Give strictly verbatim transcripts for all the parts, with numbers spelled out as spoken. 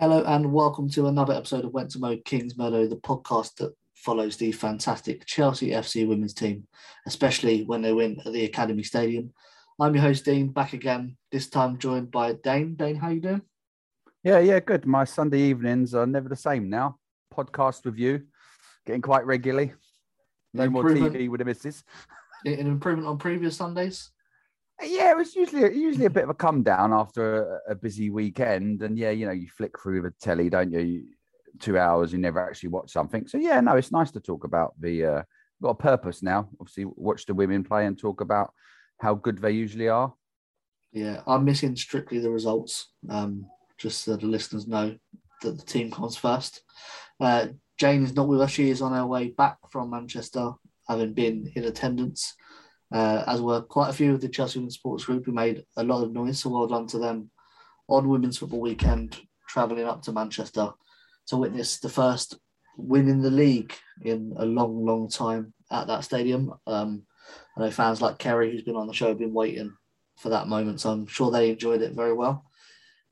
Hello and welcome to another episode of Went to Mow Kingsmeadow, the podcast that follows the fantastic Chelsea F C women's team, especially when they win at the Academy Stadium. I'm your host, Dean, back again, this time joined by Dane. Dane, how you doing? Yeah, yeah, good. My Sunday evenings are never the same now. Podcast with you, getting quite regularly. No more T V with the missus. An improvement on previous Sundays? Yeah, it was usually usually a bit of a come down after a, a busy weekend, and yeah, you know, you flick through the telly, don't you? you? Two hours, you never actually watch something. So yeah, no, it's nice to talk about the. Uh, got a purpose now. Obviously, watch the women play and talk about how good they usually are. Yeah, I'm missing strictly the results. Um, just so the listeners know that the team comes first. Uh, Jane is not with us. She is on her way back from Manchester, having been in attendance. Uh, as were quite a few of the Chelsea Women's Sports Group who made a lot of noise, so well done to them on Women's Football Weekend, travelling up to Manchester to witness the first win in the league in a long, long time at that stadium. Um, I know fans like Kerry, who's been on the show, have been waiting for that moment, so I'm sure they enjoyed it very well.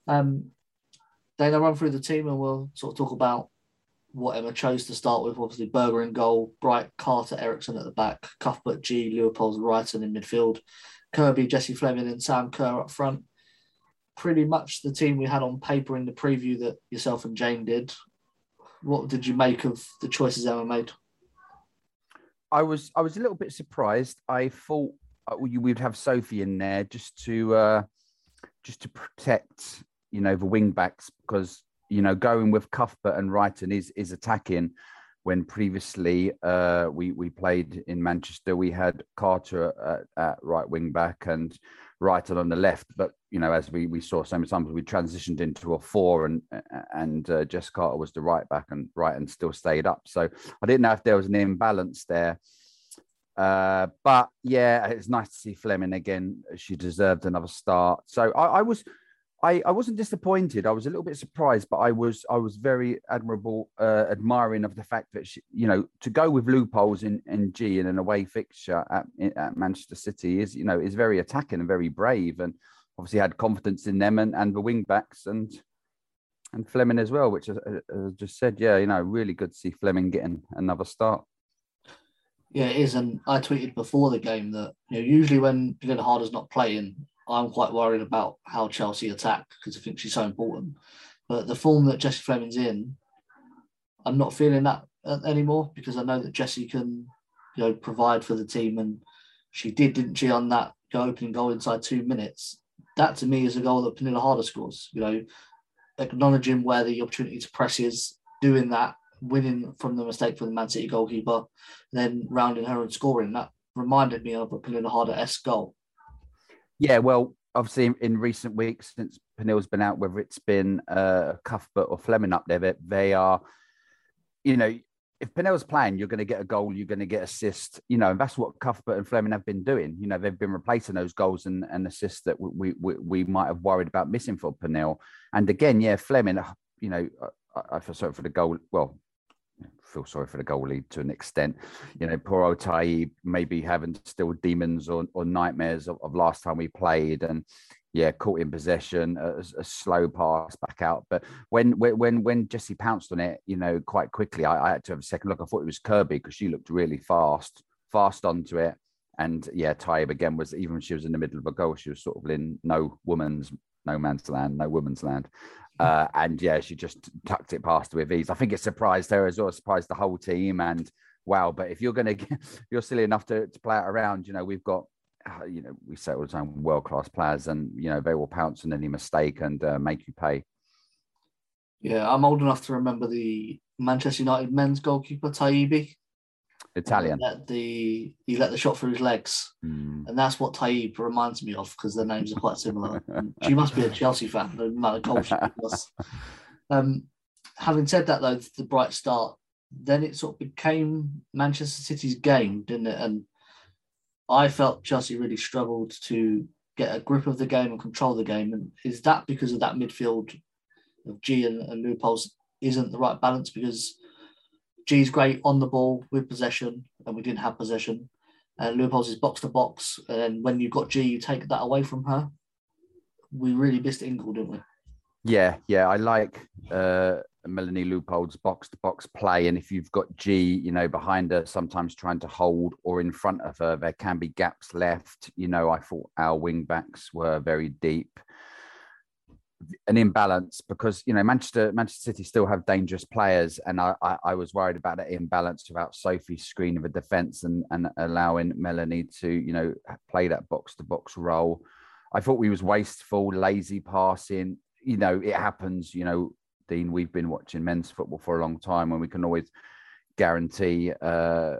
Um, then I'll run through the team and we'll sort of talk about what Emma chose to start with. Obviously, Berger in goal, Bright, Carter, Eriksson at the back, Cuthbert, G, Leopold, Reiten in midfield, Kirby, Jessie Fleming and Sam Kerr up front. Pretty much the team we had on paper in the preview that yourself and Jane did. What did you make of the choices Emma made? I was I was a little bit surprised. I thought we'd have Sophie in there just to uh, just to protect, you know, the wing backs, because you know, going with Cuthbert and Reiten is is attacking. When previously uh, we we played in Manchester, we had Carter at, at right wing back and Reiten on the left. But you know, as we we saw so many times, we transitioned into a four, and and uh, Jess Carter was the right back, and Reiten still stayed up. So I didn't know if there was an imbalance there. Uh, but yeah, it's nice to see Fleming again. She deserved another start. So I, I was. I, I wasn't disappointed. I was a little bit surprised, but I was I was very admirable, uh, admiring of the fact that, she, you know, to go with loopholes in, in G in an away fixture at, at Manchester City is, you know, is very attacking and very brave, and obviously had confidence in them and, and the wing backs and and Fleming as well, which I, I just said, yeah, you know, really good to see Fleming getting another start. Yeah, it is. And I tweeted before the game that, you know, usually when Pernille Harder's not playing, I'm quite worried about how Chelsea attack because I think she's so important. But the form that Jessie Fleming's in, I'm not feeling that anymore, because I know that Jessie can, you know, provide for the team, and she did, didn't she, on that opening goal inside two minutes. That to me is a goal that Pernille Harder scores. You know, acknowledging where the opportunity to press is, doing that, winning from the mistake from the Man City goalkeeper, then rounding her and scoring. That reminded me of a Pernille Harder-esque goal. Yeah, well, obviously in, in recent weeks, since Pernille's been out, whether it's been uh, Cuthbert or Fleming up there, but they are, you know, if Pernille's playing, you're going to get a goal, you're going to get assist, you know, and that's what Cuthbert and Fleming have been doing. You know, they've been replacing those goals and, and assists that we, we we might have worried about missing for Pernille. And again, yeah, Fleming, you know, I, I feel sorry for the goal. Well, feel sorry for the goalie to an extent, you know, poor old Tai maybe having still demons or, or nightmares of, of last time we played, and yeah, caught in possession, a, a slow pass back out. But when when when Jessie pounced on it, you know, quite quickly, I, I had to have a second look. I thought it was Kirby because she looked really fast, fast onto it, and yeah, Tai again was, even when she was in the middle of a goal, she was sort of in no woman's no man's land, no woman's land. Uh, and yeah, she just tucked it past with ease. I think it surprised her as well, surprised the whole team. And wow, but if you're going to, if you're silly enough to, to play it around, you know, we've got, you know, we say all the time, world-class players, and, you know, they will pounce on any mistake and uh, make you pay. Yeah, I'm old enough to remember the Manchester United men's goalkeeper, Taibbi. Italian. He let the, he let the shot through his legs. Mm. And that's what Taib reminds me of, because their names are quite similar. She must be a Chelsea fan, the amount of goals she was. Um, having said that, though, the bright start, then it sort of became Manchester City's game, didn't it? And I felt Chelsea really struggled to get a grip of the game and control the game. And is that because of that midfield of G and, and Leopold's isn't the right balance? Because G's great on the ball with possession, and we didn't have possession. And Leopold's is box to box, and when you've got G, you take that away from her. We really missed Ingle, didn't we? Yeah, yeah. I like uh, Melanie Leupold's box-to-box play. And if you've got G, you know, behind her, sometimes trying to hold, or in front of her, there can be gaps left. You know, I thought our wing-backs were very deep. An imbalance, because, you know, Manchester Manchester City still have dangerous players, and I, I, I was worried about that imbalance without Sophie screen of a defence and, and allowing Melanie to, you know, play that box-to-box role. I thought we was wasteful, lazy passing. You know, it happens. You know, Dean, we've been watching men's football for a long time, and we can always guarantee uh,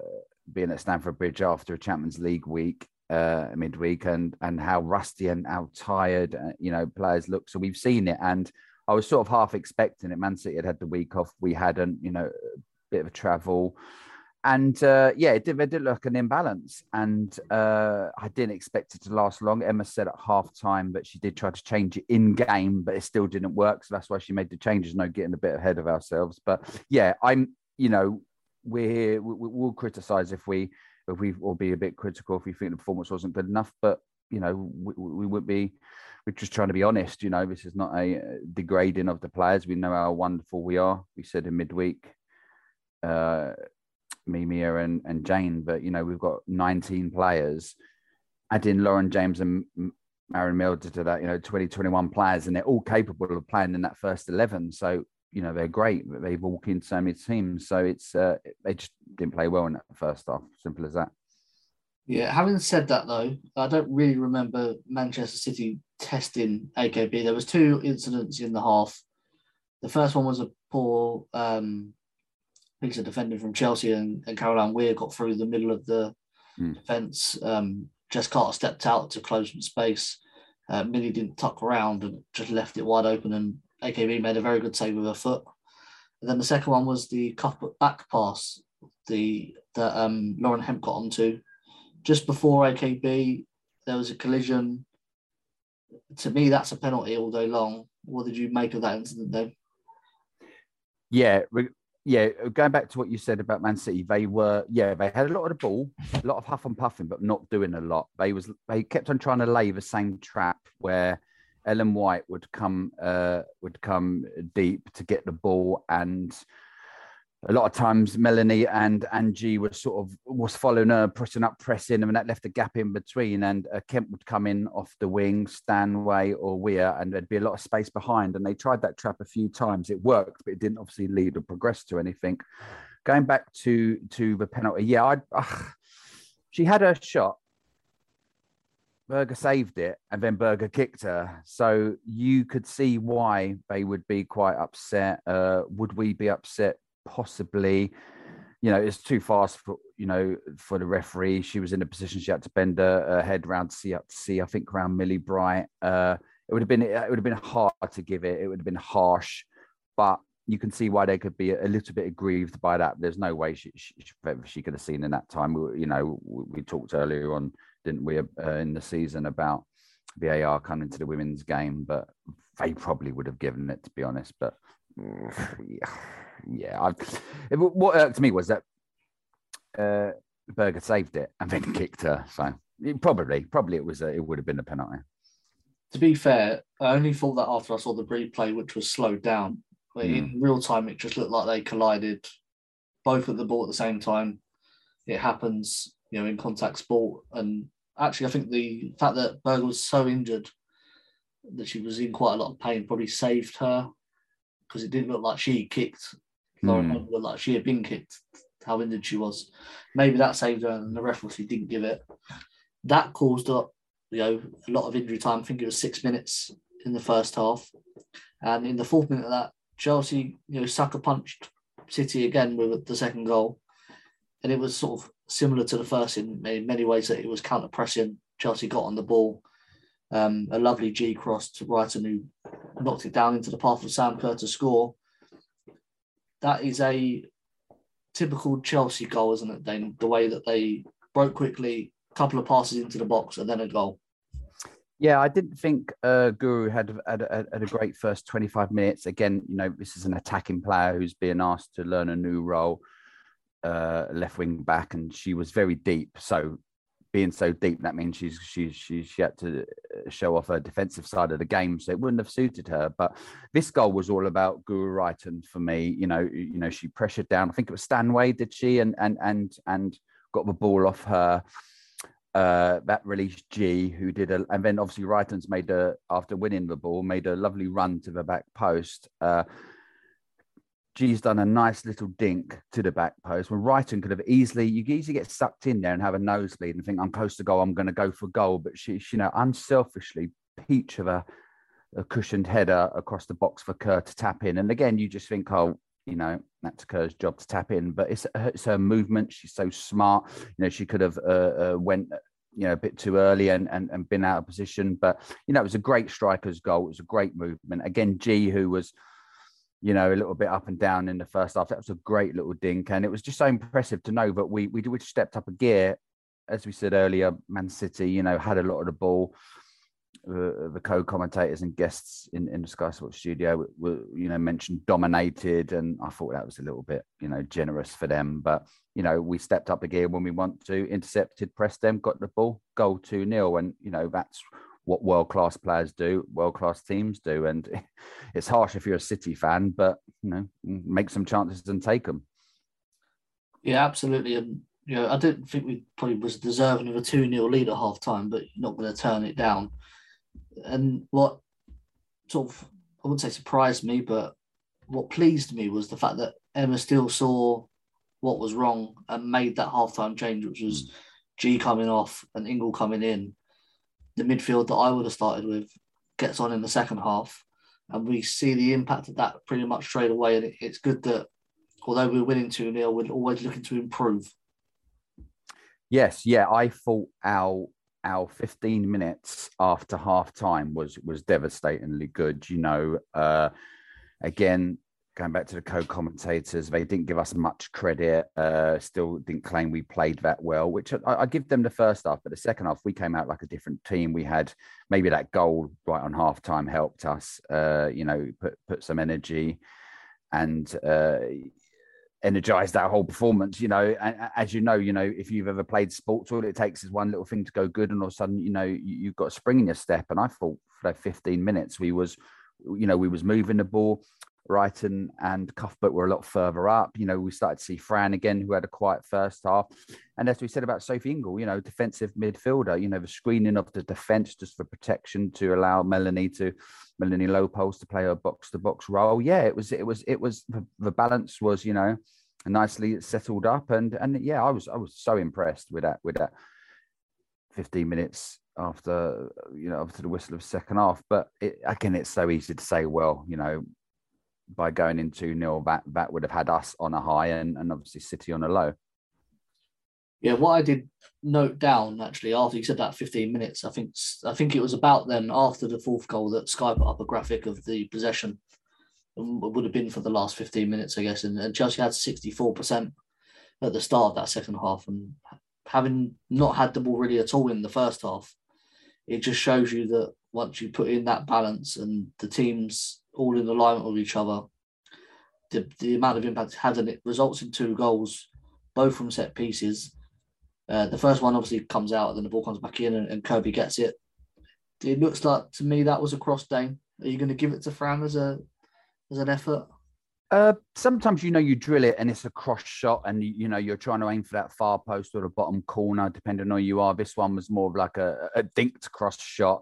being at Stamford Bridge after a Champions League week, uh, midweek, and and how rusty and how tired, uh, you know, players look. So we've seen it, and I was sort of half expecting it. Man City had had the week off. We hadn't, you know, a bit of a travel. And uh, yeah, it did, it did look an imbalance, and uh, I didn't expect it to last long. Emma said at half-time that she did try to change it in-game, but it still didn't work, so that's why she made the changes, no getting a bit ahead of ourselves. But yeah, I'm, you know, we're here, we, we'll criticise if we, if we, or be a bit critical if we think the performance wasn't good enough, but, you know, we, we would be, we're just trying to be honest, you know, this is not a degrading of the players. We know how wonderful we are. We said in midweek, uh, Mimia and, and Jane, but, you know, we've got nineteen players. Adding Lauren James and Maren Mjelde to that, you know, twenty, twenty-one players, and they're all capable of playing in that first eleven. So, you know, they're great. They've all been so many teams. So it's, uh, they just didn't play well in that first half. Simple as that. Yeah. Having said that, though, I don't really remember Manchester City testing A K B. There was two incidents in the half. The first one was a poor, um, I think it's a defender from Chelsea, and, and Caroline Weir got through the middle of the mm. defence. Um, Jess Carter stepped out to close some space. Uh, Millie didn't tuck around and just left it wide open, and A K B made a very good save with her foot. And then the second one was the Cuthbert back pass the, that um, Lauren Hemp got onto. Just before A K B, there was a collision. To me, that's a penalty all day long. What did you make of that incident then? Yeah, re- Yeah, going back to what you said about Man City, they were, yeah, they had a lot of the ball, a lot of huff and puffing, but not doing a lot. They was they kept on trying to lay the same trap where Ellen White would come uh, would come deep to get the ball, and a lot of times Melanie and Angie were sort of was following her, pressing up, pressing, and that left a gap in between. And uh, Kemp would come in off the wing, Stanway or Weir, and there'd be a lot of space behind. And they tried that trap a few times. It worked, but it didn't obviously lead or progress to anything. Going back to to the penalty, yeah, I, uh, she had her shot. Berger saved it, and then Berger kicked her. So you could see why they would be quite upset. Uh, would we be upset? Possibly. You know, it's too fast for, you know, for the referee. She was in a position she had to bend her, her head round to see up to see, I think, round Millie Bright. Uh, it would have been it would have been hard to give it. It would have been harsh, but you can see why they could be a little bit aggrieved by that. There's no way she she, she could have seen in that time. We, you know, we talked earlier on, didn't we, uh, in the season about V A R coming to the women's game, but they probably would have given it, to be honest. But yeah. Yeah, I, it, what irked me was that uh, Berger saved it and then kicked her. So it probably, probably it was a, it would have been a penalty. To be fair, I only thought that after I saw the replay, which was slowed down. But mm. in real time, it just looked like they collided, both at the ball at the same time. It happens, you know, in contact sport. And actually, I think the fact that Berger was so injured that she was in quite a lot of pain probably saved her, because it didn't look like she kicked. Lauren mm. looked like she had been kicked, how injured she was. Maybe that saved her, and the referee didn't give it. That caused up, you know, a lot of injury time. I think it was six minutes in the first half. And in the fourth minute of that, Chelsea, you know, sucker punched City again with the second goal. And it was sort of similar to the first in many ways, that it was counter-pressing. Chelsea got on the ball. Um, a lovely G cross to Reiten, who knocked it down into the path of Sam Kerr to score. That is a typical Chelsea goal, isn't it, Dane? The way that they broke quickly, a couple of passes into the box, and then a goal. Yeah, I didn't think uh, Guro had, had, had a great first twenty-five minutes. Again, you know, this is an attacking player who's being asked to learn a new role, uh, left wing back, and she was very deep. So being so deep, that means she's she she she had to show off her defensive side of the game, so it wouldn't have suited her. But this goal was all about Guro Reiten for me. You know, you know, she pressured down. I think it was Stanway, did she? And and and and got the ball off her. Uh, that released G, who did a, and then obviously Reiten's made a, after winning the ball, made a lovely run to the back post. Uh, G's done a nice little dink to the back post. Well, Reiten could have easily, you could easily get sucked in there and have a nosebleed and think, I'm close to goal, I'm going to go for goal. But she, she, you know, unselfishly, peach of a, a cushioned header across the box for Kerr to tap in. And again, you just think, oh, you know, that's Kerr's job to tap in, but it's, it's her movement. She's so smart. You know, she could have uh, uh, went, you know, a bit too early and, and and been out of position. But, you know, it was a great striker's goal. It was a great movement. Again, G, who was, you know, a little bit up and down in the first half. That was a great little dink. And it was just so impressive to know that we, we, we stepped up a gear. As we said earlier, Man City, you know, had a lot of the ball. Uh, the co-commentators and guests in, in the Sky Sports studio were, were, you know, mentioned dominated, and I thought that was a little bit, you know, generous for them. But, you know, we stepped up a gear when we want to, intercepted, pressed them, got the ball, goal two nil, and, you know, that's what world-class players do, world-class teams do, and it's harsh if you're a City fan, but, you know, make some chances and take them. Yeah, absolutely. And you know, I don't think we probably was deserving of a two nil lead at half-time, but you're not going to turn it down. And what sort of, I wouldn't say surprised me, but what pleased me was the fact that Emma still saw what was wrong and made that halftime change, which was G coming off and Ingle coming in. The midfield that I would have started with gets on in the second half, and we see the impact of that pretty much straight away. And it's good that although we're winning two nil, we're always looking to improve. Yes, yeah, I thought our... Our fifteen minutes after half time was was devastatingly good. You know, uh, again, going back to the co-commentators, they didn't give us much credit, uh, still didn't claim we played that well, which I, I give them the first half, but the second half, we came out like a different team. We had maybe that goal right on half time helped us, uh, you know, put, put some energy and... Uh, energized that whole performance, you know. And as you know, you know, if you've ever played sports, all it takes is one little thing to go good, and all of a sudden, you know, you've got a spring in your step. And I thought for like fifteen minutes, we was, you know, we was moving the ball. Reiten and Cuthbert were a lot further up. You know, we started to see Fran again, who had a quiet first half. And as we said about Sophie Ingle, you know, defensive midfielder, you know, the screening of the defence just for protection to allow Melanie to Melanie Lopez to play her box to box role. Yeah, it was it was it was the balance was, you know, nicely settled up. And and yeah, I was I was so impressed with that with that fifteen minutes after, you know, after the whistle of second half. But it, again, it's so easy to say, well, you know, by going in two nil, that, that would have had us on a high and, and obviously City on a low. Yeah, what I did note down, actually, after you said that fifteen minutes, I think I think it was about then, after the fourth goal, that Sky put up a graphic of the possession. It would have been for the last fifteen minutes, I guess, and, and Chelsea had sixty-four percent at the start of that second half. And having not had the ball really at all in the first half, it just shows you that once you put in that balance and the teams... all in alignment with each other. The, the amount of impact it had, and it results in two goals, both from set pieces. Uh, the first one obviously comes out, and then the ball comes back in, and, and Kirby gets it. It looks like to me that was a cross, Dane. Are you going to give it to Fran as a as an effort? Uh, sometimes, you know, you drill it and it's a cross shot, and you know you're trying to aim for that far post or the bottom corner, depending on who you are. This one was more of like a, a dinked cross shot.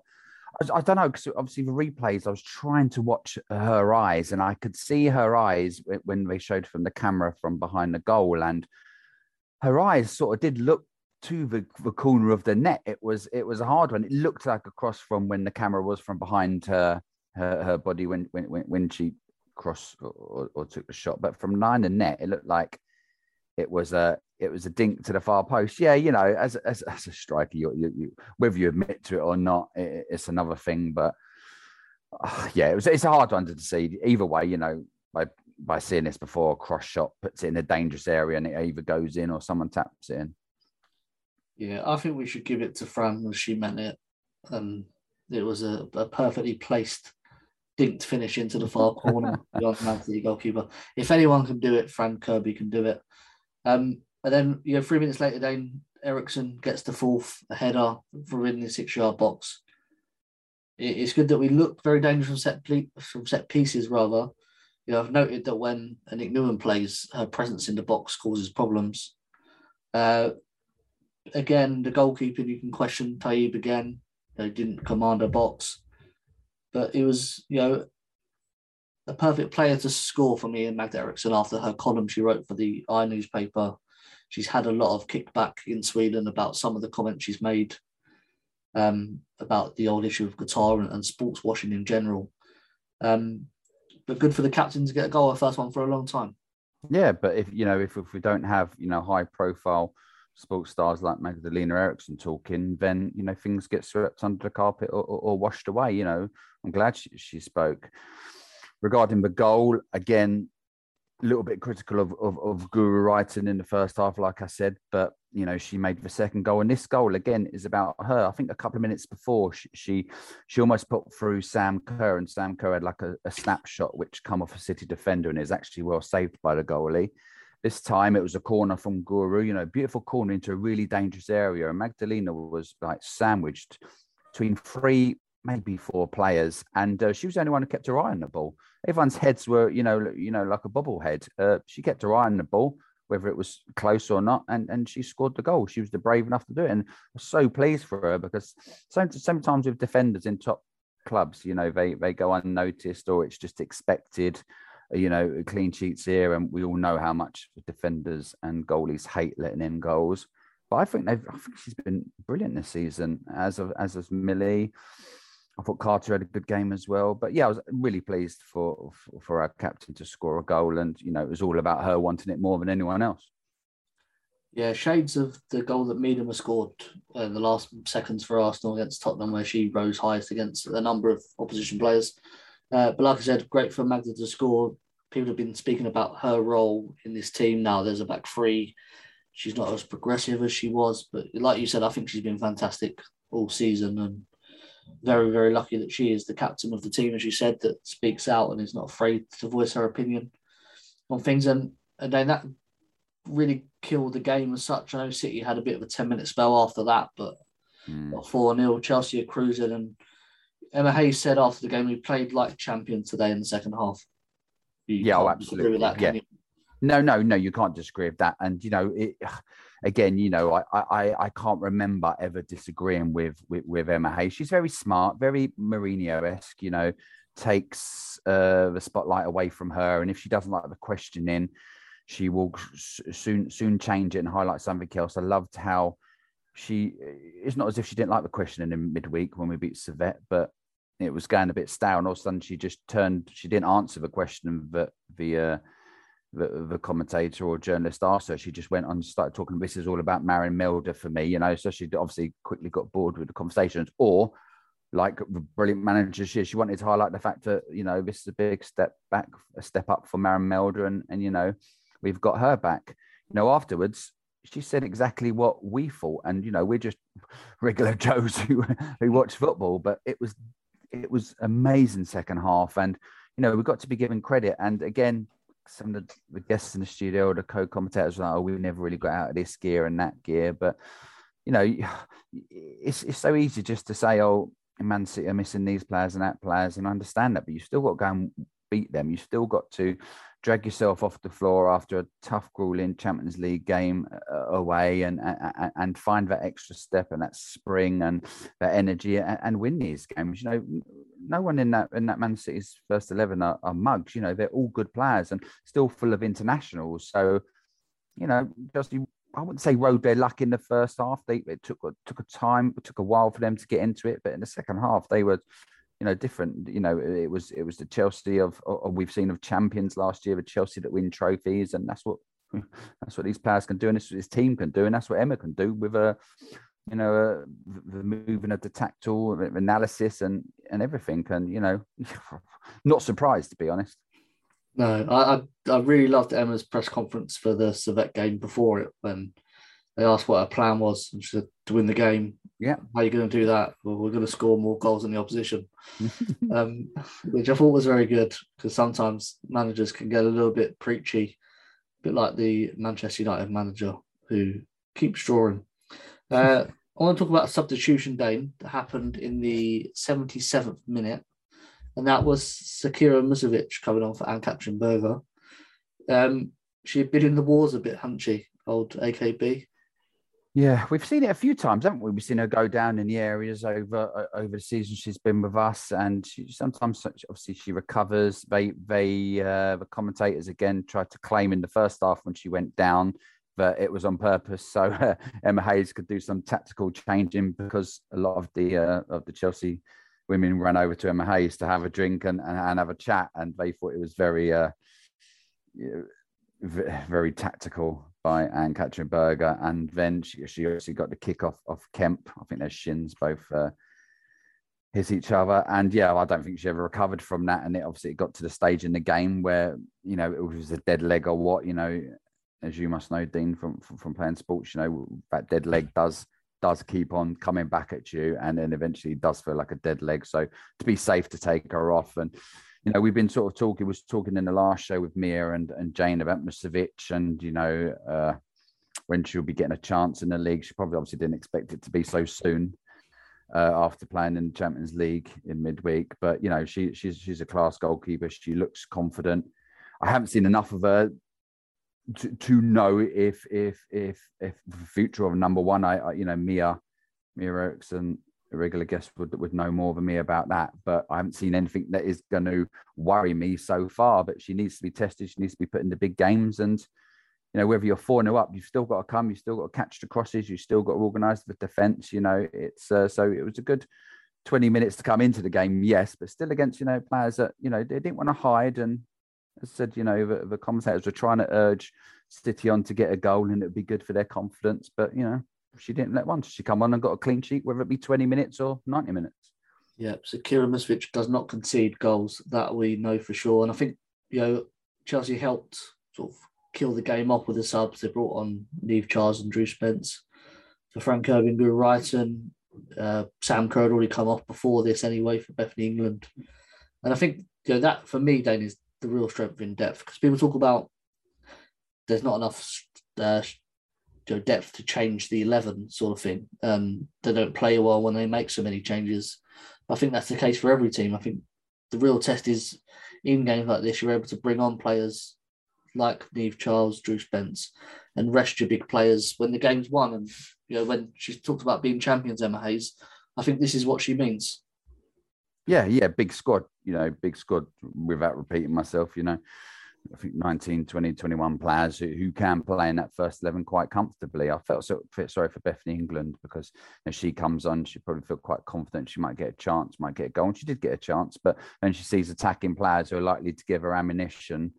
I don't know, because obviously the replays, I was trying to watch her eyes, and I could see her eyes when they showed from the camera from behind the goal, and her eyes sort of did look to the, the corner of the net. It was it was a hard one. It looked like a cross from when the camera was from behind her her, her body when when when she crossed or, or took the shot. But from behind the net, it looked like it was a it was a dink to the far post. Yeah, you know, as as, as a striker, you, you, you, whether you admit to it or not, it, it's another thing. But uh, yeah, it was it's a hard one to see. Either way, you know, by by seeing this before, a cross shot puts it in a dangerous area, and it either goes in or someone taps it in. Yeah, I think we should give it to Fran as she meant it. Um, it was a, a perfectly placed dinked finish into the far corner beyond Man City goalkeeper. If anyone can do it, Fran Kirby can do it. Um, and then, you know, three minutes later, Dane, Eriksson gets the fourth header from in the six-yard box. It's good that we look very dangerous from set ple- from set pieces, rather. You know, I've noted that when Nick Newman plays, her presence in the box causes problems. Uh, again, the goalkeeping, you can question Taib again. They didn't command a box. But it was, you know, a perfect player to score for me in Magda Eriksson after her column she wrote for the I newspaper. She's had a lot of kickback in Sweden about some of the comments she's made um, about the old issue of Qatar and, and sports washing in general. Um, but good for the captain to get a goal, her first one for a long time. Yeah, but if, you know, if, if we don't have, you know, high profile sports stars like Magdalena Eriksson talking, then, you know, things get swept under the carpet or, or, or washed away. You know, I'm glad she, she spoke. Regarding the goal, again, a little bit critical of, of, of Guro Reiten in the first half, like I said, but, you know, she made the second goal. And this goal, again, is about her. I think a couple of minutes before, she she, she almost put through Sam Kerr, and Sam Kerr had like a, a snapshot which come off a City defender and is actually well saved by the goalie. This time, it was a corner from Guro, you know, beautiful corner into a really dangerous area. And Magdalena was like sandwiched between three, maybe four players, and uh, she was the only one who kept her eye on the ball. Everyone's heads were, you know, you know, like a bobblehead. Uh, she kept her eye on the ball, whether it was close or not, and, and she scored the goal. She was the brave enough to do it, and I was so pleased for her, because sometimes with defenders in top clubs, you know, they they go unnoticed or it's just expected, you know, clean sheets here, and we all know how much defenders and goalies hate letting in goals. But I think they've, I think she's been brilliant this season, as of, as is Millie. I thought Carter had a good game as well. But yeah, I was really pleased for, for for our captain to score a goal. And, you know, it was all about her wanting it more than anyone else. Yeah, shades of the goal that Miedema scored in the last seconds for Arsenal against Tottenham, where she rose highest against a number of opposition players. Uh, but like I said, great for Magda to score. People have been speaking about her role in this team now. There's a back three. She's not as progressive as she was. But like you said, I think she's been fantastic all season, and very, very lucky that she is the captain of the team, as you said, that speaks out and is not afraid to voice her opinion on things. And, and then that really killed the game as such. I know City had a bit of a ten-minute spell after that, but mm. four nil, Chelsea are cruising. And Emma Hayes said after the game, we played like champions today in the second half. You yeah, oh, absolutely. With that, yeah. You? No, no, no, you can't disagree with that. And, you know, it... Again, you know, I, I I can't remember ever disagreeing with, with with Emma Hayes. She's very smart, very Mourinho-esque, you know, takes uh, the spotlight away from her. And if she doesn't like the questioning, she will soon soon change it and highlight something else. I loved how she, it's not as if she didn't like the questioning in midweek when we beat Servette, but it was going a bit stale. And all of a sudden she just turned, she didn't answer the question that the... Uh, The, the commentator or journalist asked her. She just went on and started talking. This is all about Maren Mjelde for me, you know. So she obviously quickly got bored with the conversations, or like the brilliant manager she is, she wanted to highlight the fact that, you know, this is a big step back, a step up for Maren Mjelde, and, and you know, we've got her back. You know, afterwards, she said exactly what we thought, and you know, we're just regular Joes who who watch football, but it was it was amazing second half, and you know, we've got to be given credit. And again, some of the guests in the studio, the co-commentators were like, oh, we never really got out of this gear and that gear. But, you know, it's it's so easy just to say, oh, Man City are missing these players and that players, and I understand that, but you've still got to go and beat them. You've still got to drag yourself off the floor after a tough, grueling Champions League game away and and, and find that extra step and that spring and that energy and, and win these games. You know, no one in that in that Man City's first eleven are, are mugs. You know, they're all good players and still full of internationals. So, you know, just I wouldn't say rode their luck in the first half. They it took it took a time, it took a while for them to get into it, but in the second half they were, you know, different. You know, it was it was the Chelsea of, of we've seen of champions last year, the Chelsea that win trophies, and that's what that's what these players can do, and this this team can do, and that's what Emma can do with a, you know, uh, the moving of the tactile analysis and and everything. And you know, not surprised, to be honest. No, I I really loved Emma's press conference for the Servette game before it, when they asked what her plan was, and she said, to win the game. Yeah. How are you going to do that? Well, we're going to score more goals than the opposition, um, which I thought was very good, because sometimes managers can get a little bit preachy, a bit like the Manchester United manager who keeps drawing. Uh, I want to talk about a substitution, Dane, that happened in the seventy-seventh minute, and that was Zećira Mušović coming on for Ann-Katrin Berger. Um, she had been in the wars a bit, hadn't she, old A K B? Yeah, we've seen it a few times, haven't we? We've seen her go down in the areas over uh, over the season she's been with us, and she, sometimes, obviously, she recovers. They, they uh, the commentators again tried to claim in the first half when she went down that it was on purpose, so uh, Emma Hayes could do some tactical changing, because a lot of the uh, of the Chelsea women ran over to Emma Hayes to have a drink and, and, and have a chat, and they thought it was very uh, very tactical by Ann-Katrin Berger. And then she, she obviously got the kick off, off Kemp. I think their shins both uh, hit each other. And yeah, I don't think she ever recovered from that. And it obviously it got to the stage in the game where, you know, it was a dead leg or what, you know, as you must know, Dean, from, from, from playing sports, you know, that dead leg does does keep on coming back at you, and then eventually does feel like a dead leg. So to be safe to take her off. And, you know, we've been sort of talking, was talking in the last show with Mia and, and Jane about Mušović, and, you know, uh, when she'll be getting a chance in the league. She probably obviously didn't expect it to be so soon uh, after playing in the Champions League in midweek. But, you know, she she's she's a class goalkeeper. She looks confident. I haven't seen enough of her to, to know if if if if the future of number one, I, I you know, Mia, Mia Eriksson, a regular guest would, would know more than me about that, but I haven't seen anything that is going to worry me so far. But she needs to be tested, she needs to be put into big games, and, you know, whether you're four nil up, you've still got to come, you've still got to catch the crosses, you've still got to organise the defence, you know. It's uh, so it was a good twenty minutes to come into the game, yes, but still against, you know, players that, you know, they didn't want to hide. And as I said, you know, the, the commentators were trying to urge City on to get a goal and it'd be good for their confidence, but, you know, she didn't let one. She come on and got a clean sheet, whether it be twenty minutes or ninety minutes. Yeah, Zećira Mušović does not concede goals, that we know for sure. And I think, you know, Chelsea helped sort of kill the game off with the subs. They brought on Niamh Charles and Drew Spence for Fran Kirby and Guro Reiten. Uh, Sam Kerr had already come off before this anyway for Bethany England. And I think, you know, that for me, Dane, is the real strength in depth, because people talk about there's not enough uh, you know, depth to change the eleven sort of thing. Um, they don't play well when they make so many changes. I think that's the case for every team. I think the real test is in games like this, you're able to bring on players like Niamh Charles, Drew Spence, and rest your big players when the game's won. And, you know, when she talked about being champions, Emma Hayes, I think this is what she means. Yeah, yeah, big squad, you know, big squad, without repeating myself, you know. I think nineteen, twenty, twenty-one players who, who can play in that first eleven quite comfortably. I felt so, sorry for Bethany England, because as she comes on, she probably felt quite confident she might get a chance, might get a goal. And she did get a chance, but then she sees attacking players who are likely to give her ammunition,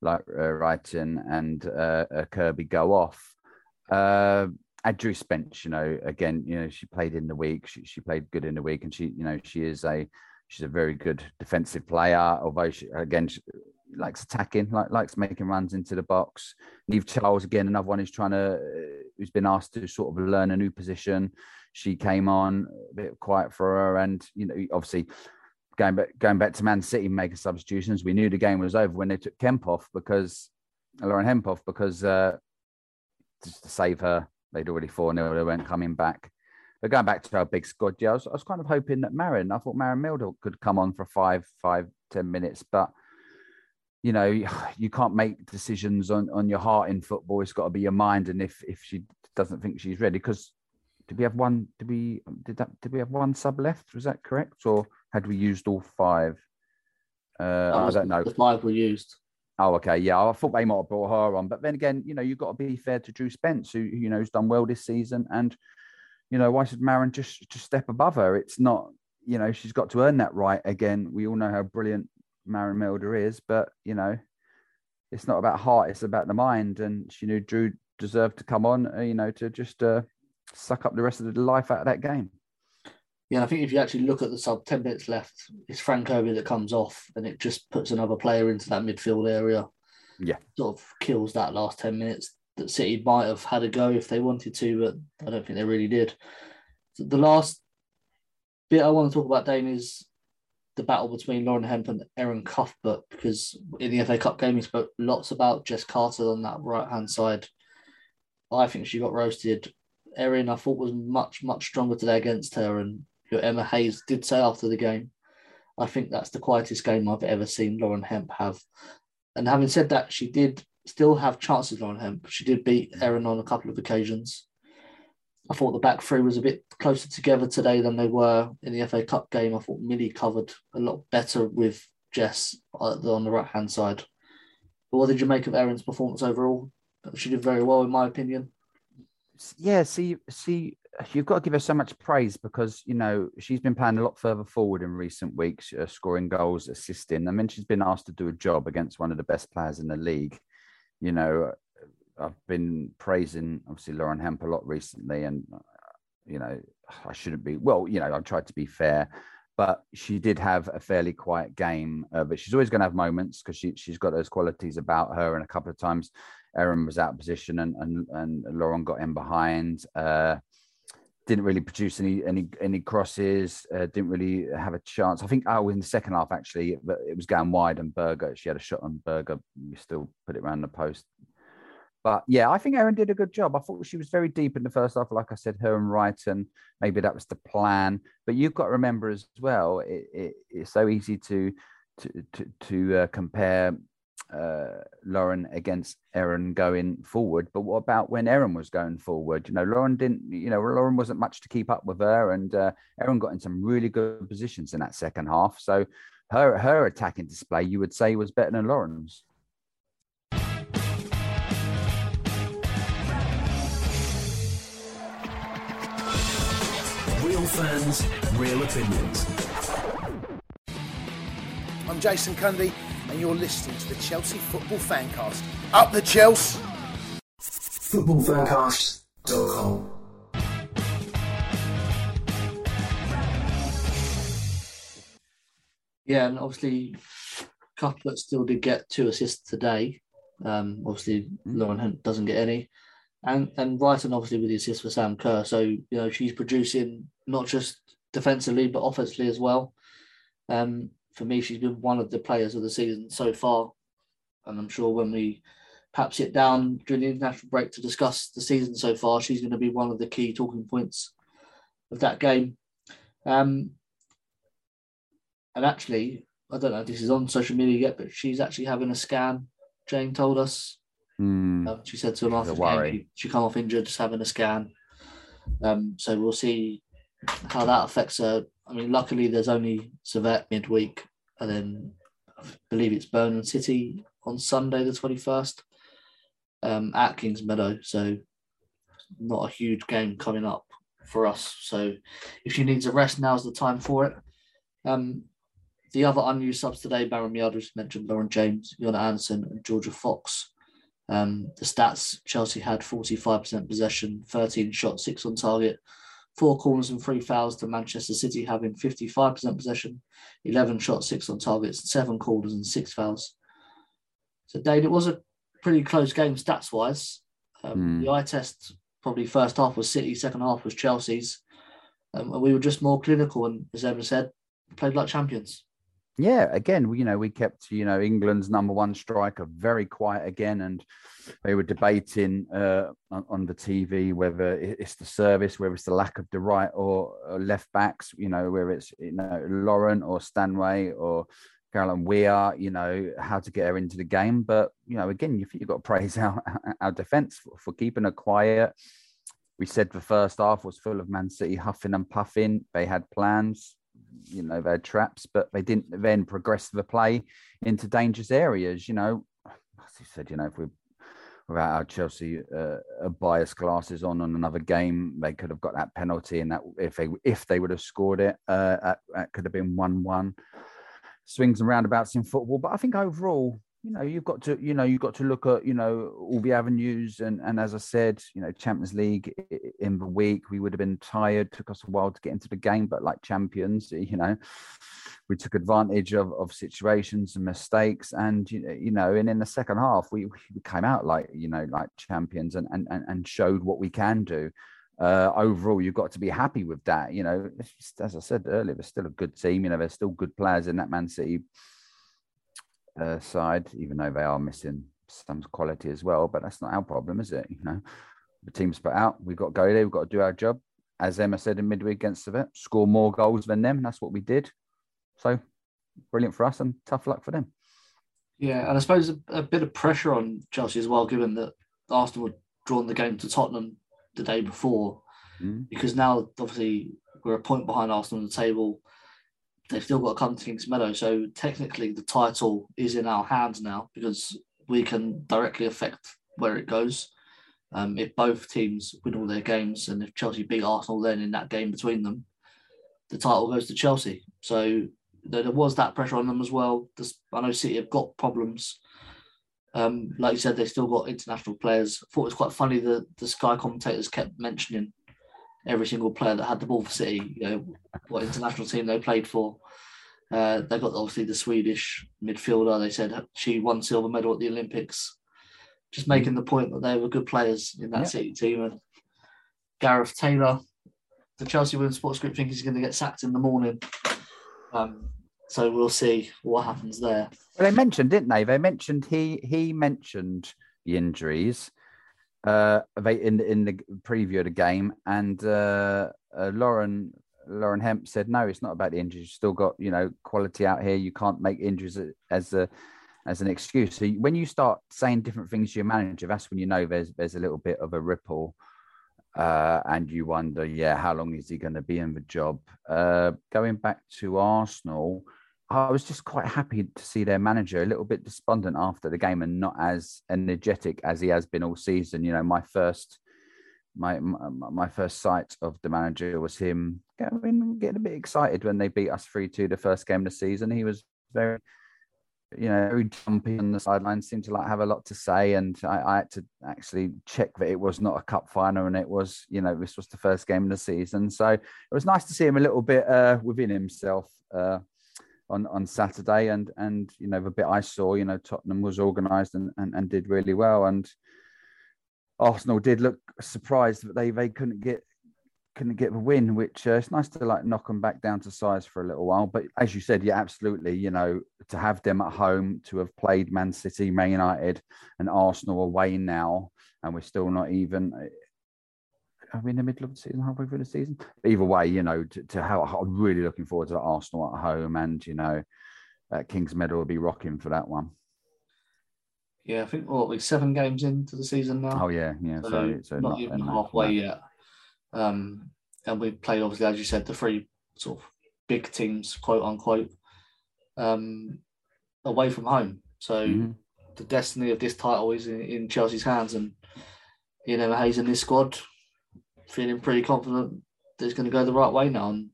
like uh, Reiten and uh, uh, Kirby, go off. Uh, and Drew Spence, you know, again, you know, she played in the week. She, she played good in the week, and she, you know, she is a, she's a very good defensive player, although she, again, she, likes attacking, like, likes making runs into the box. Niamh Charles, again, another one who's trying to, who's been asked to sort of learn a new position. She came on a bit quiet for her, and, you know, obviously going back going back to Man City making substitutions. We knew the game was over when they took Kemp off because Lauren Hemp off because uh, just to save her, they'd already four nil. They weren't coming back. But going back to our big squad, yeah, I was, I was kind of hoping that Maren. I thought Maren Mjelde could come on for five, five, ten minutes, but. You know, you can't make decisions on, on your heart in football. It's got to be your mind. And if, if she doesn't think she's ready, because did we have one? Did we did that? Did we have one sub left? Was that correct, or had we used all five? Uh, I don't know. The five were used. Oh, okay, yeah. I thought they might have brought her on, but then again, you know, you've got to be fair to Drew Spence, who, you know, has done well this season, and, you know, why should Maren just just step above her? It's not, you know, she's got to earn that right. Again, we all know how brilliant Maren Mjelde is, but, you know, it's not about heart, it's about the mind. And she knew Drew deserved to come on, you know, to just uh, suck up the rest of the life out of that game. Yeah, I think if you actually look at the sub, ten minutes left, it's Fran Kirby that comes off, and it just puts another player into that midfield area. Yeah, sort of kills that last ten minutes that City might have had a go if they wanted to, but I don't think they really did. So the last bit I want to talk about, Dane, is the battle between Lauren Hemp and Erin Cuthbert, because in the F A Cup game we spoke lots about Jess Carter on that right hand side. I think she got roasted Erin, I thought, was much, much stronger today against her. And your Emma Hayes did say after the game, I think that's the quietest game I've ever seen Lauren Hemp have. And having said that, she did still have chances, Lauren Hemp. She did beat Erin on a couple of occasions. I thought the back three was a bit closer together today than they were in the F A Cup game. I thought Millie covered a lot better with Jess on the right-hand side. But what did you make of Erin's performance overall? She did very well, in my opinion. Yeah, see, see, you've got to give her so much praise because, you know, she's been playing a lot further forward in recent weeks, uh, scoring goals, assisting. I mean, she's been asked to do a job against one of the best players in the league. You know, I've been praising, obviously, Lauren Hemp a lot recently and, you know, I shouldn't be... Well, you know, I've tried to be fair, but she did have a fairly quiet game. Uh, but she's always going to have moments because she, she's got those qualities about her, and a couple of times Erin was out of position and, and, and Lauren got in behind. Uh, didn't really produce any any, any crosses, uh, didn't really have a chance. I think, oh, in the second half, actually, it, it was going wide and Berger, she had a shot on Berger. You still put it around the post. But yeah, I think Erin did a good job. I thought she was very deep in the first half. Like I said, her and Reiten, maybe that was the plan. But you've got to remember as well, it, it, it's so easy to, to, to, to uh, compare... Uh, Lauren against Erin going forward, but what about when Erin was going forward? You know, Lauren didn't, you know, Lauren wasn't much to keep up with her, and uh, Erin got in some really good positions in that second half. So her her attacking display, you would say, was better than Lauren's. Real fans, real opinions. I'm Jason Cundy, and you're listening to the Chelsea Football Fancast. Up the Chelsea! football fancast dot com Yeah, and obviously, Cuthbert still did get two assists today. Um, obviously, mm-hmm. Lauren Hunt doesn't get any. And and Reiten, obviously, with the assist for Sam Kerr. So, you know, she's producing not just defensively, but offensively as well. Um. For me, she's been one of the players of the season so far. And I'm sure when we perhaps sit down during the international break to discuss the season so far, she's going to be one of the key talking points of that game. Um, and actually, I don't know if this is on social media yet, but she's actually having a scan, Jane told us. Mm, uh, she said to him after the game, she, she came off injured, just having a scan. Um, so we'll see how that affects her. I mean, luckily, there's only Servette midweek, and then I believe it's Burnham City on Sunday, the twenty-first, um, at Kingsmeadow. So not a huge game coming up for us. So if she needs a rest, now's the time for it. Um, the other unused subs today, Maren Mjelde, just mentioned Lauren James, Jonna Anderson and Georgia Fox. Um, the stats, Chelsea had forty-five percent possession, thirteen shots, six on target, four corners and three fouls to Manchester City having fifty-five percent possession, eleven shots, six on targets, seven corners and six fouls. So, Dave, it was a pretty close game stats-wise. Um, mm. The eye test, probably first half was City, second half was Chelsea's. Um, and we were just more clinical and, as Emma said, played like champions. Yeah, again, you know, we kept, you know, England's number one striker very quiet again, and they were debating uh, on, on the T V whether it's the service, whether it's the lack of the right or, or left backs, you know, whether it's, you know, Lauren or Stanway or Caroline Weir, you know, how to get her into the game. But, you know, again, you've, you've got to praise our, our defence for, for keeping her quiet. We said the first half was full of Man City huffing and puffing. They had plans. You know, they had traps, but they didn't then progress the play into dangerous areas. You know, as you said, you know, if we without our Chelsea uh, bias glasses on on another game, they could have got that penalty, and that if they if they would have scored it, uh, that, that could have been one-one. Swings and roundabouts in football, but I think overall, you know, you've got to, you know, you've got to look at, you know, all the avenues. And, and as I said, you know, Champions League in the week, we would have been tired. Took us a while to get into the game, but like champions, you know, we took advantage of, of situations and mistakes. And, you know, and in the second half, we, we came out like, you know, like champions and, and, and showed what we can do. Uh, overall, you've got to be happy with that. You know, as I said earlier, there's still a good team. You know, there's still good players in that Man City Uh, side, even though they are missing some quality as well, but that's not our problem, is it? You know, The team's put out. We've got to go there. We've got to do our job. As Emma said in midweek against Servette, score more goals than them. That's what we did. So brilliant for us and tough luck for them. Yeah, and I suppose a, a bit of pressure on Chelsea as well, given that Arsenal had drawn the game to Tottenham the day before, mm. because now obviously we're a point behind Arsenal on the table. They've still got to come to Kingsmeadow, so technically the title is in our hands now because we can directly affect where it goes. Um, if both teams win all their games and if Chelsea beat Arsenal then in that game between them, the title goes to Chelsea. So there was that pressure on them as well. I know City have got problems. Um, like you said, they've still got international players. I thought it was quite funny that the Sky commentators kept mentioning every single player that had the ball for City, you know, what international team they played for. Uh, they got obviously the Swedish midfielder. They said she won silver medal at the Olympics. Just making the point that they were good players in that yep. City team. And Gareth Taylor, the Chelsea Women's Sports Group, think he's going to get sacked in the morning. Um, so we'll see what happens there. Well, they mentioned, didn't they? They mentioned he he mentioned the injuries uh, they, in in the preview of the game, and uh, uh, Lauren Lauren Hemp said, "No, it's not about the injuries. You've still got you know quality out here. You can't make injuries as a." as an excuse. So when you start saying different things to your manager, that's when you know there's there's a little bit of a ripple uh, and you wonder, yeah, how long is he going to be in the job? Uh, going back to Arsenal, I was just quite happy to see their manager a little bit despondent after the game and not as energetic as he has been all season. You know, my first my my, my first sight of the manager was him going, getting a bit excited when they beat us three two the first game of the season. He was very... you know, very jumpy on the sidelines, seemed to like have a lot to say. And I, I had to actually check that it was not a cup final and it was, you know, this was the first game of the season. So it was nice to see him a little bit uh, within himself uh, on, on Saturday. And, and, you know, the bit I saw, you know, Tottenham was organised and, and, and did really well. And Arsenal did look surprised that they, they couldn't get, couldn't get the win, which uh, it's nice to like knock them back down to size for a little while. But as you said, yeah, absolutely. You know, to have them at home, to have played Man City, Man United and Arsenal away now, and we're still not even, are we in the middle of the season, halfway through the season? Either way, you know, to, to how I'm really looking forward to Arsenal at home and, you know, uh, Kingsmeadow will be rocking for that one. Yeah, I think, well, we're seven games into the season now. Oh, yeah, yeah. So, so, so not, not even halfway no. yet. Um, and we've played, obviously, as you said, the three sort of big teams, quote unquote, um, away from home. So mm-hmm. the destiny of this title is in, in Chelsea's hands, and you know, Hayes and this squad feeling pretty confident that it's going to go the right way now. And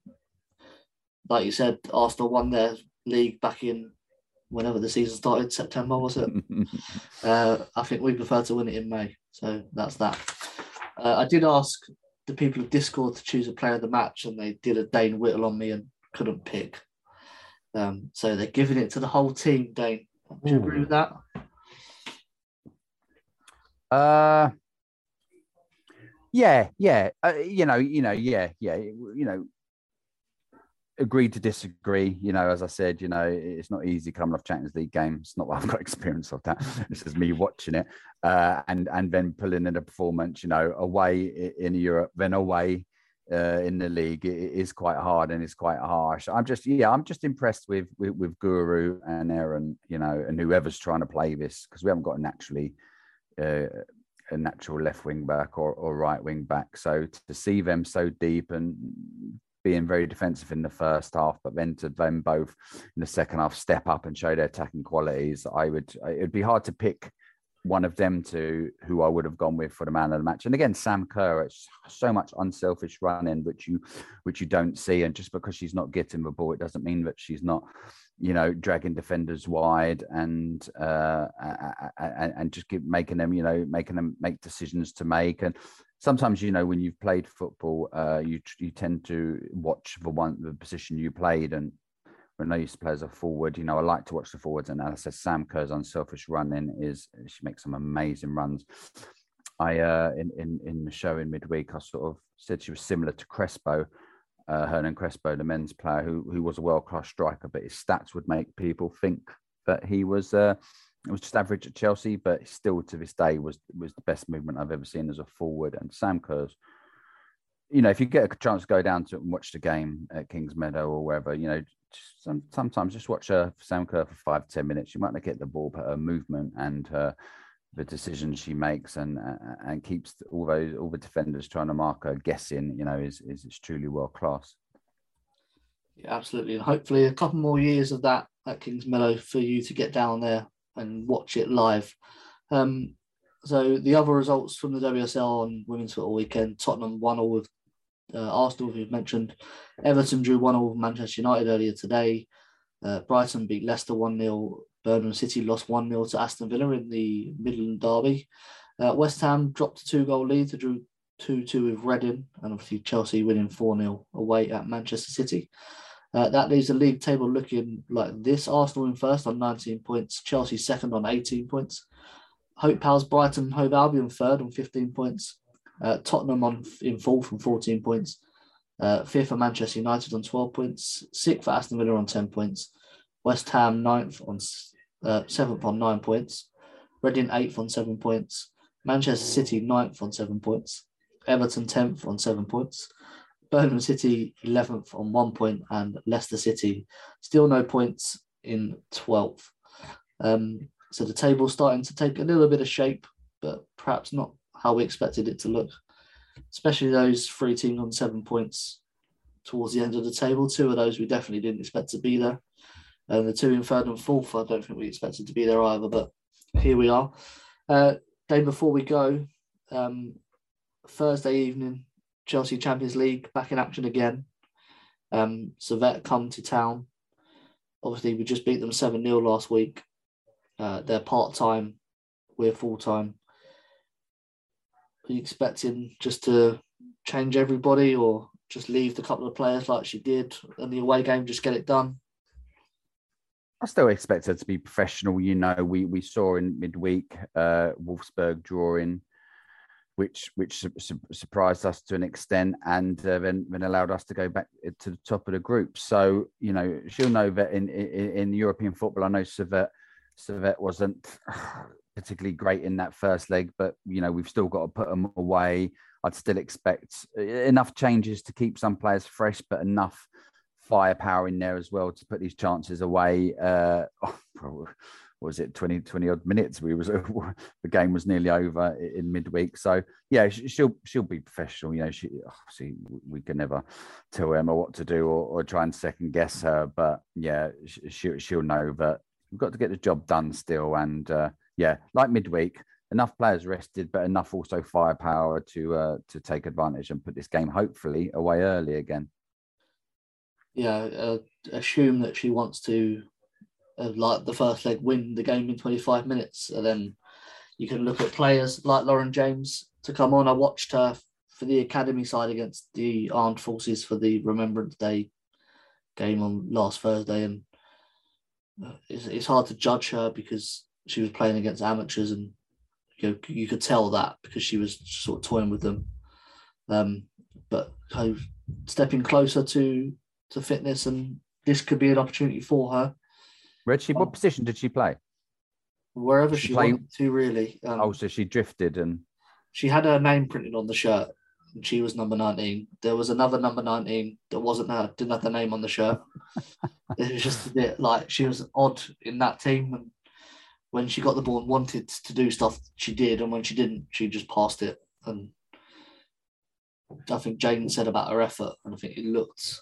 like you said, Arsenal won their league back in whenever the season started, September, was it? uh, I think we prefer to win it in May. So that's that. Uh, I did ask the people of Discord to choose a player of the match, and they did a Dane Whittle on me and couldn't pick. Um, so they're giving it to the whole team, Dane. Do you Ooh. agree with that? Uh, yeah, yeah. Uh, you know, you know, yeah, yeah. You know, agree to disagree. You know, as I said, you know, it's not easy coming off Champions League game. It's not what I've got experience of that. This is me watching it uh, and and then pulling in a performance, you know, away in Europe, then away uh, in the league. It is quite hard and it's quite harsh. I'm just, yeah, I'm just impressed with with, with Guro and Erin, you know, and whoever's trying to play this, because we haven't got naturally uh, a natural left wing back or, or right wing back. So to see them so deep and being very defensive in the first half, but then to them both in the second half step up and show their attacking qualities, I would, it'd be hard to pick one of them two who I would have gone with for the man of the match. And again, Sam Kerr, it's so much unselfish running, which you, which you don't see. And just because she's not getting the ball, it doesn't mean that she's not, you know, dragging defenders wide and, uh, and, and just keep making them, you know, making them make decisions to make. And sometimes, you know, when you've played football, uh, you you tend to watch the one the position you played. And when I used to play as a forward, you know, I like to watch the forwards. And as I said, Sam Kerr's unselfish running is, she makes some amazing runs. I uh, in, in in the show in midweek, I sort of said she was similar to Crespo, uh, Hernan Crespo, the men's player who who was a world class striker, but his stats would make people think that he was uh, It was just average at Chelsea, but still to this day was was the best movement I've ever seen as a forward. And Sam Kerr, you know, if you get a chance to go down to and watch the game at Kingsmeadow or wherever, you know, just some, sometimes just watch uh, Sam Kerr for five, ten minutes. You might not get the ball, but her movement and her, the decisions she makes and uh, and keeps all those all the defenders trying to mark her guessing, you know, is is, is truly world class. Yeah, absolutely. And hopefully a couple more years of that at Kingsmeadow for you to get down there and watch it live. Um, so the other results from the W S L on Women's Football Weekend: Tottenham won all with uh, Arsenal, who we've mentioned. Everton drew one all with Manchester United earlier today. Uh, Brighton beat Leicester one nil. Birmingham City lost one nil to Aston Villa in the Midland derby. Uh, West Ham dropped a two-goal lead to drew two two with Reading, and obviously Chelsea winning four nil away at Manchester City. Uh, that leaves the league table looking like this: Arsenal in first on nineteen points, Chelsea second on eighteen points, Hope Pals Brighton Hove Albion third on fifteen points, uh, Tottenham on in fourth on fourteen points, uh, fifth for Manchester United on twelve points, sixth for Aston Villa on ten points, West Ham ninth on uh, seventh on nine points, Reading eighth on seven points, Manchester City ninth on seven points, Everton tenth on seven points, Birmingham City eleventh on one point, and Leicester City still no points in twelfth. Um, so the table's starting to take a little bit of shape, but perhaps not how we expected it to look, especially those three teams on seven points towards the end of the table. Two of those we definitely didn't expect to be there. And the two in third and fourth, I don't think we expected to be there either, but here we are. Uh, day before we go, um, Thursday evening, Chelsea Champions League back in action again. Um, Servette come to town. Obviously, we just beat them seven nil last week. Uh, they're part-time. We're full-time. Are you expecting just to change everybody or just leave the couple of players like she did in the away game, just get it done? I still expect her to be professional. You know, we, we saw in midweek uh, Wolfsburg drawing, which which su- surprised us to an extent and uh, then, then allowed us to go back to the top of the group. So, you know, she'll know that in, in, in European football, I know Servette, Servette wasn't particularly great in that first leg, but, you know, we've still got to put them away. I'd still expect enough changes to keep some players fresh, but enough firepower in there as well to put these chances away. Uh, oh, What was it, twenty, twenty odd minutes? We was the game was nearly over in midweek. So yeah, she'll she'll be professional. You know, she obviously we can never tell Emma what to do or, or try and second guess her. But yeah, she she'll know that we've got to get the job done still. And uh, yeah, like midweek, enough players rested, but enough also firepower to uh, to take advantage and put this game hopefully away early again. Yeah, uh, assume that she wants to. Of like the first leg, win the game in twenty-five minutes, and then you can look at players like Lauren James to come on. I watched her for the academy side against the Armed Forces for the Remembrance Day game on last Thursday, and it's, it's hard to judge her because she was playing against amateurs, and you know, you could tell that because she was sort of toying with them. Um, but so stepping closer to to fitness, and this could be an opportunity for her. Where she? What position did she play? Wherever she, she wanted to, really. Um, oh, so she drifted and... She had her name printed on the shirt, and she was number nineteen. There was another number nineteen that wasn't her, didn't have the name on the shirt. It was just a bit like, she was odd in that team. And when she got the ball and wanted to do stuff, she did. And when she didn't, she just passed it. And I think Jane said about her effort, and I think it looked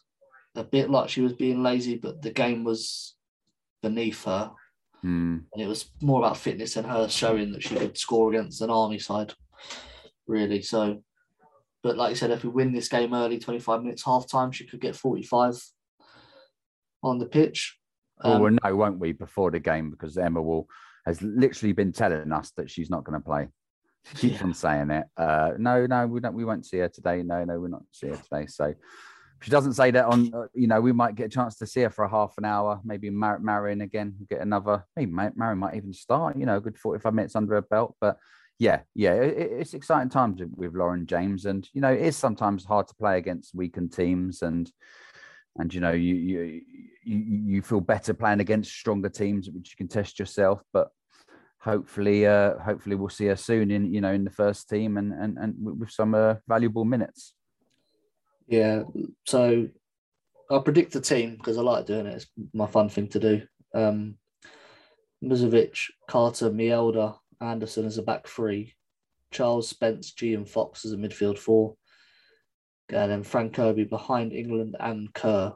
a bit like she was being lazy, but the game was... beneath her, hmm. and it was more about fitness and her showing that she could score against an Army side, really. So, but like you said, if we win this game early, twenty-five minutes, half time, she could get forty-five on the pitch. Um, well, no, won't we before the game, because Emma will has literally been telling us that she's not going to play. She keeps yeah. on saying it. Uh, no, no, we don't. We won't see her today. No, no, we're not see her today. So. She doesn't say that on, you know, we might get a chance to see her for a half an hour, maybe Mar- Marin again, get another, maybe Marin might even start, you know, a good forty-five minutes under her belt. But yeah, yeah, it, it's exciting times with Lauren James. And, you know, it is sometimes hard to play against weakened teams. And, and you know, you, you, you, you feel better playing against stronger teams, which you can test yourself. But hopefully, uh, hopefully we'll see her soon in, you know, in the first team and and, and with some uh, valuable minutes. Yeah, so I'll predict the team because I like doing it. It's my fun thing to do. Um, Mušović, Carter, Mjelde, Anderson as a back three, Charles, Spence, G and Fox as a midfield four, and then Fran Kirby behind England and Kerr.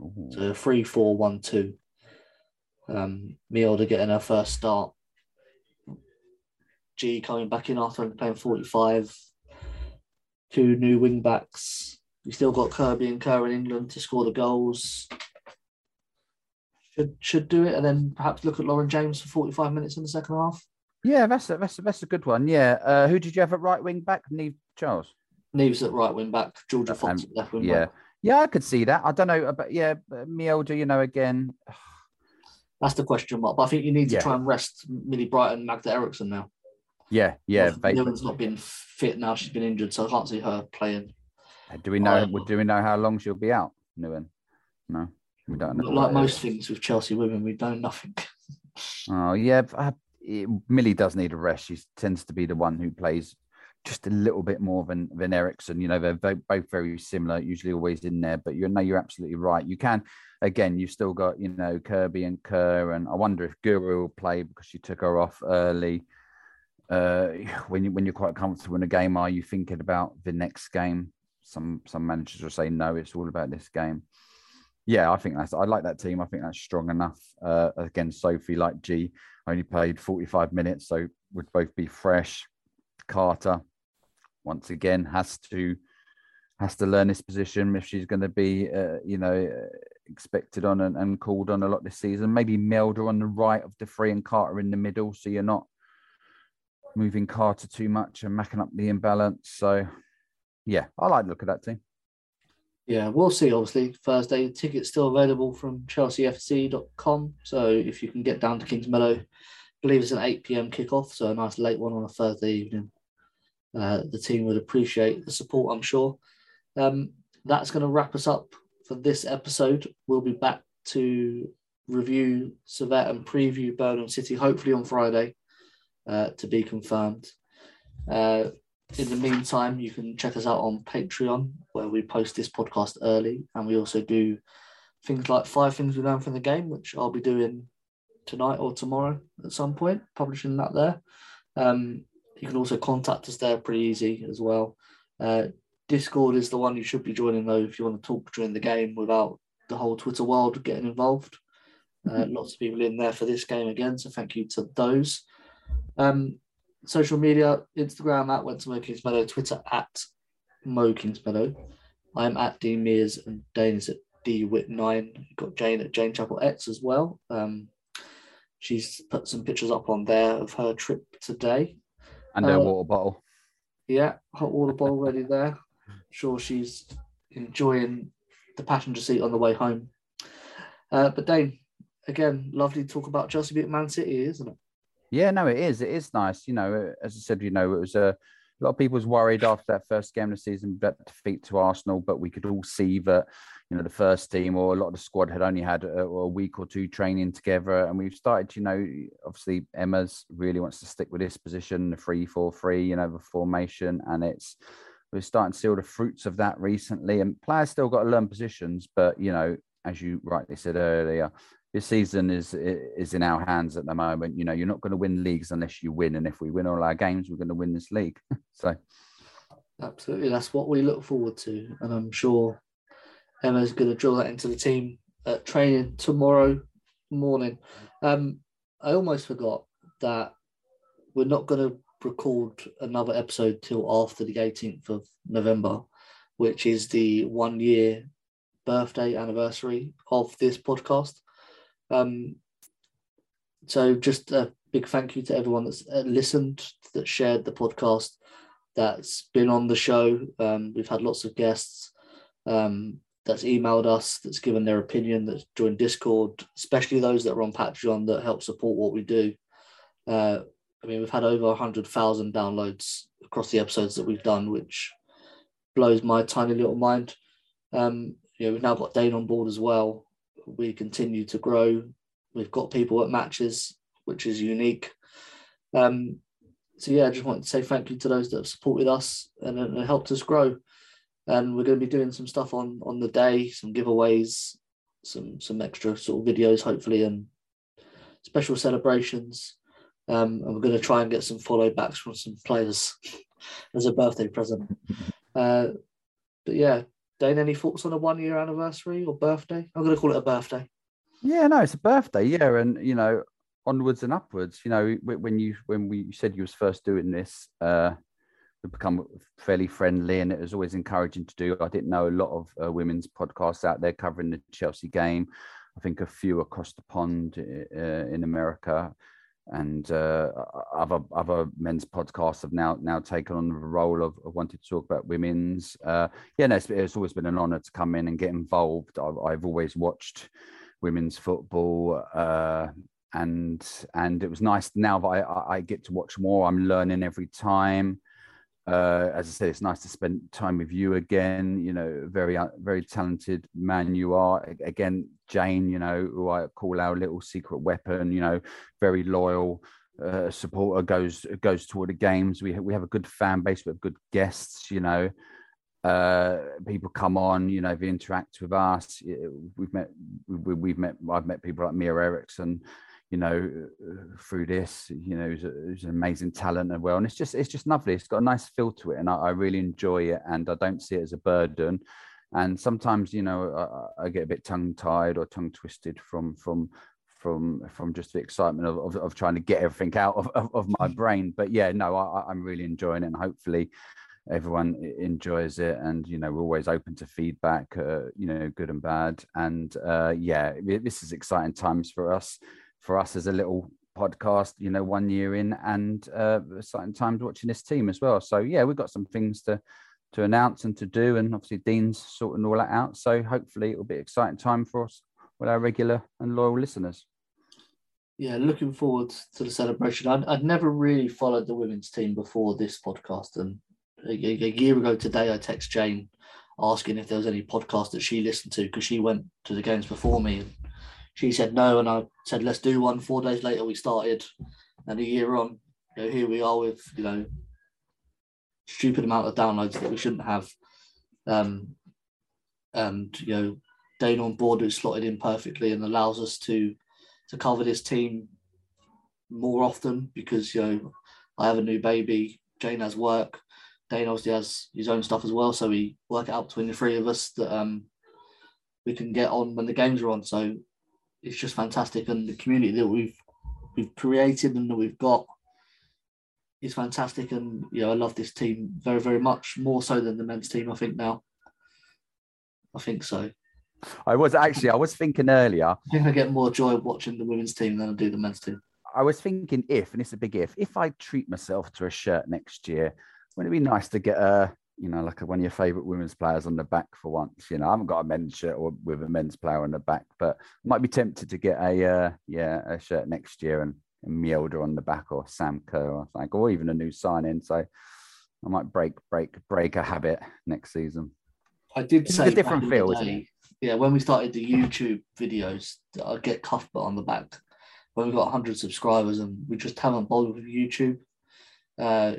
Ooh. So three, four, one, two. Um, Mjelde getting her first start. G coming back in after playing forty-five. Two new wing backs. You still got Kirby and Kerr in England to score the goals. Should should do it, and then perhaps look at Lauren James for forty-five minutes in the second half. Yeah, that's a, that's a, that's a good one. Yeah, uh, who did you have at right wing back? Niamh Charles. Niamh's at right wing back. Georgia Fox um, at left wing yeah. back. Yeah, I could see that. I don't know, but yeah, Mjelde, you know, again, that's the question mark. But I think you need to yeah. try and rest Millie Bright and Magda Eriksson now. Yeah, yeah. Mjelde's not been fit now; she's been injured, so I can't see her playing. Do we know? Um, do we know how long she'll be out, Nguyen? No, we don't know. Like most things with Chelsea women, we know nothing. Oh yeah, I, it, Millie does need a rest. She tends to be the one who plays just a little bit more than than Eriksson. You know, they're both, both very similar. Usually, always in there. But you know, you're absolutely right. You can. Again, you've still got, you know, Kirby and Kerr, and I wonder if Guro will play because she took her off early. Uh, when you when you're quite comfortable in a game, are you thinking about the next game? Some some managers will say no, it's all about this game. Yeah, I think that's. I like that team. I think that's strong enough. Uh, again, Sophie, like G, only played forty-five minutes, so would both be fresh. Carter, once again, has to has to learn this position if she's going to be, uh, you know. expected on and, and called on a lot this season. Maybe Mjelde on the right of the three and Carter in the middle, so you're not moving Carter too much and macking up the imbalance. So, yeah, I like the look of that team. Yeah, we'll see, obviously. Thursday, tickets still available from chelsea f c dot com. So if you can get down to Kingsmeadow, I believe it's an eight p.m. kickoff, so a nice late one on a Thursday evening. Uh, the team would appreciate the support, I'm sure. Um, that's going to wrap us up for this episode. We'll be back to review Servette and preview Burnham City, hopefully on Friday, uh, to be confirmed. Uh, in the meantime, you can check us out on Patreon, where we post this podcast early, and we also do things like Five Things We Learned from the Game, which I'll be doing tonight or tomorrow at some point, publishing that there. Um, you can also contact us there, pretty easy as well. Uh, Discord is the one you should be joining, though, if you want to talk during the game without the whole Twitter world getting involved. Uh, lots of people in there for this game again, so thank you to those. Um, social media, Instagram at Went to Mow Kingsmeadow, Twitter at Mow Kingsmeadow. I'm at D Mears and Dane is at D Wit nine. You've got Jane at Jane Chapel X as well. Um, she's put some pictures up on there of her trip today. And her uh, water bottle. Yeah, her water bottle ready there. Sure, she's enjoying the passenger seat on the way home. Uh, but Dane, again, lovely to talk about Chelsea beating Man City, isn't it? Yeah, no, it is. It is nice. You know, as I said, you know, it was a, a lot of people was worried after that first game of the season, that defeat to Arsenal, but we could all see that, you know, the first team or a lot of the squad had only had a, a week or two training together, and we've started, you know, obviously Emma's really wants to stick with this position, the three four three, you know, the formation, and it's. We're starting to see all the fruits of that recently, and players still got to learn positions. But, you know, as you rightly said earlier, this season is is in our hands at the moment. You know, you're not going to win leagues unless you win. And if we win all our games, we're going to win this league. So, absolutely. That's what we look forward to. And I'm sure Emma's going to drill that into the team at training tomorrow morning. Um, I almost forgot that we're not going to record another episode till after the eighteenth of November, which is the one year birthday anniversary of this podcast. Um, so just a big thank you to everyone that's listened, that shared the podcast, that's been on the show. Um, we've had lots of guests, um, that's emailed us, that's given their opinion, that's joined Discord, especially those that are on Patreon that help support what we do. Uh, I mean, we've had over one hundred thousand downloads across the episodes that we've done, which blows my tiny little mind. Um, you know, we've now got Dane on board as well. We continue to grow. We've got people at matches. which is unique. Um, so, yeah, I just wanted to say thank you to those that have supported us and, and helped us grow. And we're going to be doing some stuff on, on the day, some giveaways, some some extra sort of videos, hopefully, and special celebrations. Um, and we're going to try and get some follow backs from some players as a birthday present. Uh, but, yeah, Dane, any thoughts on a one-year anniversary or birthday? I'm going to call it a birthday. Yeah, no, it's a birthday, yeah. And, you know, onwards and upwards, you know, when you when we said you was first doing this, uh, we've become fairly friendly and it was always encouraging to do. I didn't know a lot of uh, women's podcasts out there covering the Chelsea game. I think a few across the pond uh, in America, and uh, other other men's podcasts have now now taken on the role of, of wanting to talk about women's. Uh, yeah, no, it's, it's always been an honour to come in and get involved. I've, I've always watched women's football, uh, and and it was nice now that I, I get to watch more. I'm learning every time. Uh, as I said, it's nice to spend time with you again. You know, very, very talented man you are. Again, Jane, you know, who I call our little secret weapon. You know, very loyal uh, supporter, goes goes to all the games. We we have a good fan base. We have good guests. You know, uh, people come on. You know, they interact with us. We've met. We, we've met. I've met people like Mia Eriksson, you know, through this, you know, it's, a, it's an amazing talent as well. And it's just, it's just lovely. It's got a nice feel to it. And I, I really enjoy it. And I don't see it as a burden. And sometimes, you know, I, I get a bit tongue tied or tongue twisted from, from, from, from just the excitement of, of, of trying to get everything out of, of, of my brain. But yeah, no, I, I'm really enjoying it. And hopefully everyone enjoys it. And, you know, we're always open to feedback, uh, you know, good and bad. And uh, yeah, this is exciting times for us. for us as a little podcast, you know, one year in, and uh, certain times watching this team as well. So yeah, we've got some things to, to announce and to do. And obviously Dean's sorting all that out. So hopefully it'll be an exciting time for us with our regular and loyal listeners. Yeah. Looking forward to the celebration. I'd, I'd never really followed the women's team before this podcast. And a, a year ago today, I text Jane asking if there was any podcast that she listened to, because she went to the games before me. And she said no, and I said, let's do one. Four days later, we started, and a year on, you know, here we are with, you know, stupid amount of downloads that we shouldn't have. Um, and, you know, Dane on board, who slotted in perfectly and allows us to, to cover this team more often, because, you know, I have a new baby, Jane has work, Dane obviously has his own stuff as well, so we work it out between the three of us that um, we can get on when the games are on, so... It's just fantastic, and the community that we've we've created and that we've got is fantastic. And you know, I love this team very, very much, more so than the men's team. I think now, I think so. I was actually, I was thinking earlier. I think I get more joy watching the women's team than I do the men's team. I was thinking if, and it's a big if, if I treat myself to a shirt next year, wouldn't it be nice to get a, you know, like one of your favourite women's players on the back for once? You know, I haven't got a men's shirt or with a men's player on the back, but might be tempted to get a uh, yeah a shirt next year and, and Mjelde on the back, or Sam Kerr, or like, or even a new sign-in. So I might break break break a habit next season. I did it's say a different feel, isn't it? Yeah, when we started the YouTube videos, I'd get Cuthbert on the back. When we got one hundred subscribers, and we just haven't bothered with YouTube. Uh,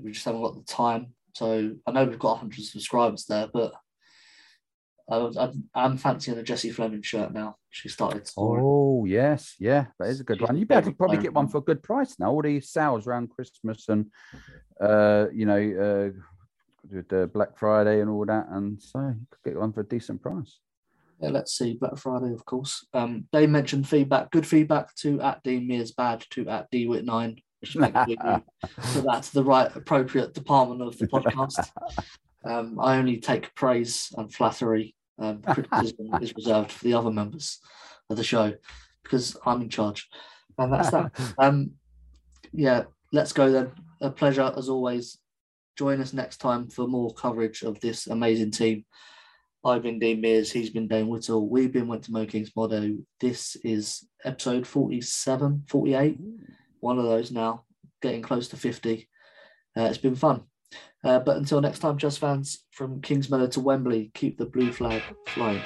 we just haven't got the time. So I know we've got one hundred subscribers there, but I, I, I'm fancying a Jessie Fleming shirt now. She started. Oh, yes. Yeah, that is a good one. You better probably get one for a good price now. All these sales around Christmas and, uh, you know, uh, the Black Friday and all that. And so you could get one for a decent price. Yeah, let's see. Black Friday, of course. Um, they mentioned feedback. Good feedback to at Dean Mears Bad, to at D Wit nine. So that's the right appropriate department of the podcast. um, I only take praise and flattery. Um, criticism is reserved for the other members of the show, because I'm in charge, and that's that. Um, yeah, let's go then. A pleasure as always. Join us next time for more coverage of this amazing team. I've been Dean Mears, he's been Dane Whittle, we've been Went to Mow Kingsmeadow. This is episode forty-seven, forty-eight. Ooh. One of those now, getting close to fifty. Uh, it's been fun. Uh, but until next time, Chelsea fans, from Kingsmeadow to Wembley, keep the blue flag flying.